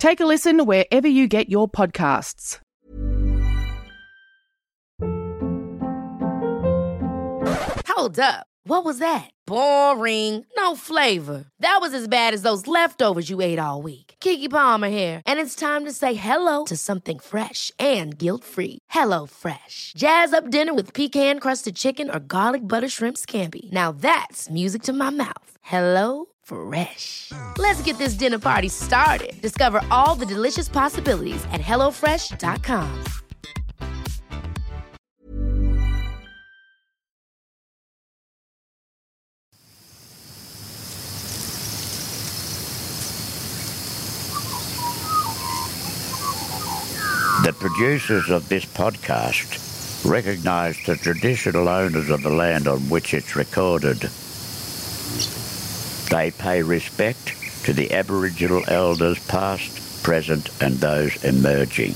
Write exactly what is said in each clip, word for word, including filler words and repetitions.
Take a listen wherever you get your podcasts. Hold up. What was that? Boring. No flavor. That was as bad as those leftovers you ate all week. Keke Palmer here. And it's time to say hello to something fresh and guilt-free. Hello Fresh. Jazz up dinner with pecan-crusted chicken or garlic butter shrimp scampi. Now that's music to my mouth. Hello Fresh. Let's get this dinner party started. Discover all the delicious possibilities at hello fresh dot com. The producers of this podcast recognise the traditional owners of the land on which it's recorded. They pay respect to the Aboriginal elders past, present and those emerging.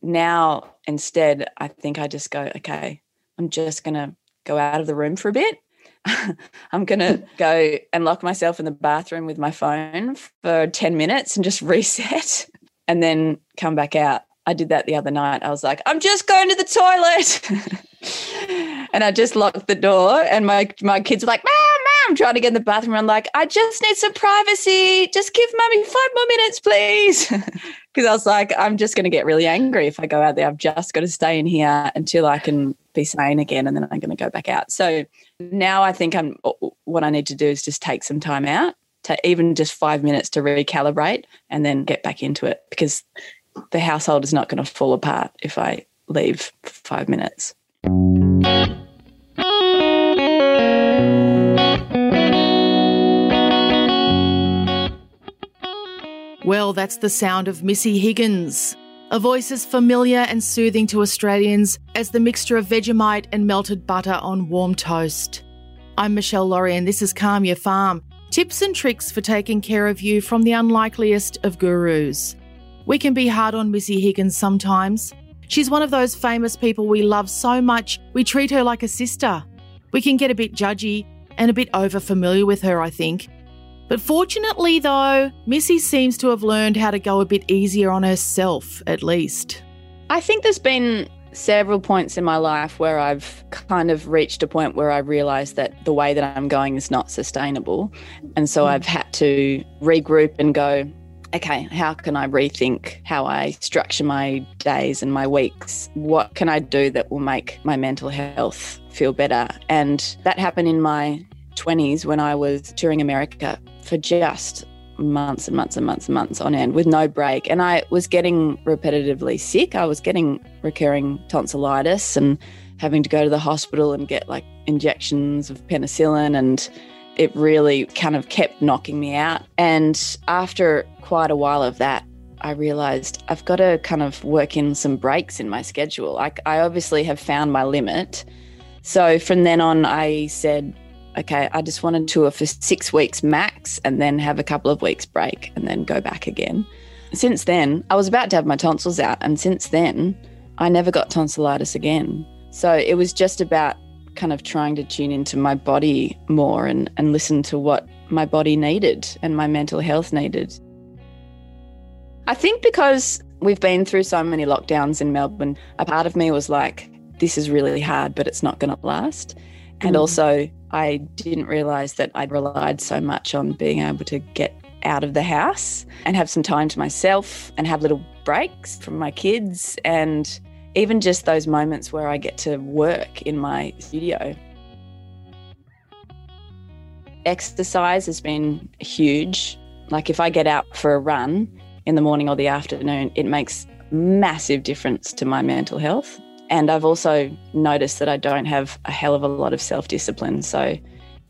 Now, instead, I think I just go, okay, I'm just going to go out of the room for a bit. I'm going to go and lock myself in the bathroom with my phone for ten minutes and just reset and then come back out. I did that the other night. I was like, I'm just going to the toilet. And I just locked the door and my, my kids were like, Mom, Mom, I'm trying to get in the bathroom. I'm like, I just need some privacy. Just give Mummy five more minutes, please. Because I was like, I'm just going to get really angry if I go out there. I've just got to stay in here until I can be sane again and then I'm going to go back out. So now I think I'm what I need to do is just take some time out to even just five minutes to recalibrate and then get back into it, because the household is not going to fall apart if I leave for five minutes. Well, that's the sound of Missy Higgins. A voice as familiar and soothing to Australians as the mixture of Vegemite and melted butter on warm toast. I'm Michelle Laurie and this is Calm Your Farm, tips and tricks for taking care of you from the unlikeliest of gurus. We can be hard on Missy Higgins sometimes. She's one of those famous people we love so much we treat her like a sister. We can get a bit judgy and a bit over-familiar with her, I think. But fortunately, though, Missy seems to have learned how to go a bit easier on herself, at least. I think there's been several points in my life where I've kind of reached a point where I realised that the way that I'm going is not sustainable. And so I've had to regroup and go, okay, how can I rethink how I structure my days and my weeks? What can I do that will make my mental health feel better? And that happened in my twenties when I was touring America for just months and months and months and months on end with no break. And I was getting repetitively sick. I was getting recurring tonsillitis and having to go to the hospital and get like injections of penicillin, and it really kind of kept knocking me out. And after quite a while of that, I realised I've got to kind of work in some breaks in my schedule. I, I obviously have found my limit. So from then on, I said, okay, I just want to tour for six weeks max and then have a couple of weeks break and then go back again. Since then, I was about to have my tonsils out, and since then I never got tonsillitis again. So it was just about kind of trying to tune into my body more and, and listen to what my body needed and my mental health needed. I think because we've been through so many lockdowns in Melbourne, a part of me was like, this is really hard, but it's not going to last. And also I didn't realise that I'd relied so much on being able to get out of the house and have some time to myself and have little breaks from my kids and even just those moments where I get to work in my studio. Exercise has been huge. Like if I get out for a run in the morning or the afternoon, it makes massive difference to my mental health. And I've also noticed that I don't have a hell of a lot of self-discipline. So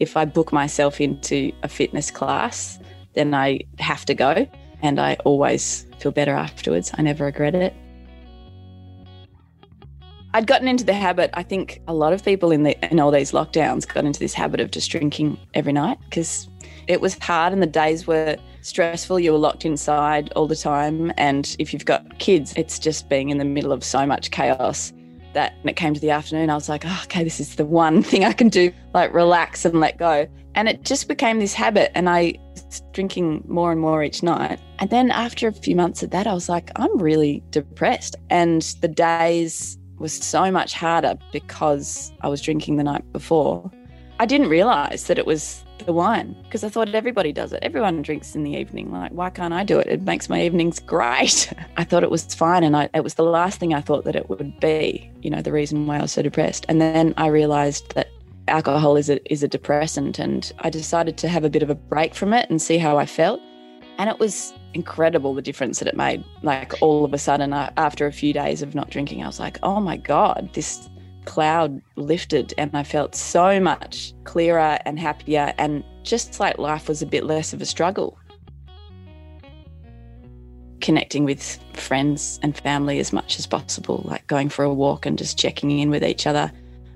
if I book myself into a fitness class, then I have to go, and I always feel better afterwards. I never regret it. I'd gotten into the habit, I think a lot of people in, the, in all these lockdowns got into this habit of just drinking every night because it was hard and the days were stressful. You were locked inside all the time. And if you've got kids, it's just being in the middle of so much chaos that when it came to the afternoon, I was like, oh, okay, this is the one thing I can do, like relax and let go. And it just became this habit, and I was drinking more and more each night. And then after a few months of that, I was like, I'm really depressed. And the days was so much harder because I was drinking the night before. I didn't realise that it was the wine because I thought everybody does it. Everyone drinks in the evening. Like, why can't I do it? It makes my evenings great. I thought it was fine, and I, it was the last thing I thought that it would be, you know, the reason why I was so depressed. And then I realised that alcohol is a, is a depressant, and I decided to have a bit of a break from it and see how I felt. And it was incredible the difference that it made. Like all of a sudden, after a few days of not drinking, I was like, oh my God, this cloud lifted, and I felt so much clearer and happier, and just like life was a bit less of a struggle. Connecting with friends and family as much as possible, like going for a walk and just checking in with each other.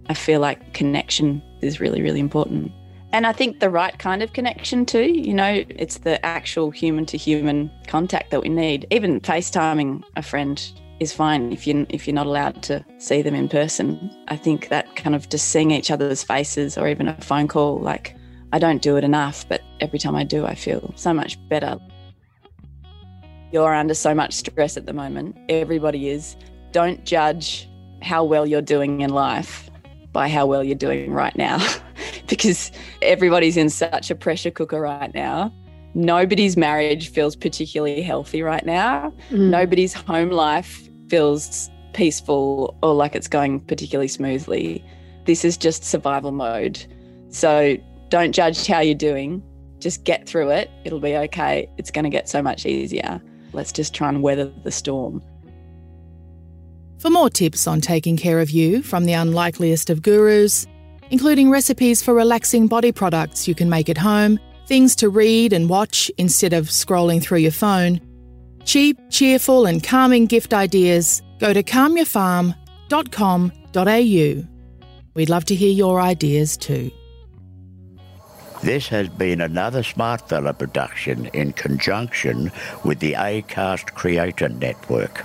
I feel like connection is really, really important. And I think the right kind of connection too, you know, it's the actual human-to-human contact that we need. Even FaceTiming a friend is fine if you're, if you're not allowed to see them in person. I think that kind of just seeing each other's faces, or even a phone call, like I don't do it enough, but every time I do, I feel so much better. You're under so much stress at the moment. Everybody is. Don't judge how well you're doing in life by how well you're doing right now. Because everybody's in such a pressure cooker right now. Nobody's marriage feels particularly healthy right now. Mm. Nobody's home life feels peaceful or like it's going particularly smoothly. This is just survival mode. So don't judge how you're doing. Just get through it. It'll be okay. It's going to get so much easier. Let's just try and weather the storm. For more tips on taking care of you from the unlikeliest of gurus, including recipes for relaxing body products you can make at home, things to read and watch instead of scrolling through your phone, cheap, cheerful and calming gift ideas, go to calm your farm dot com dot a u. We'd love to hear your ideas too. This has been another Smartfella production in conjunction with the ACast Creator Network.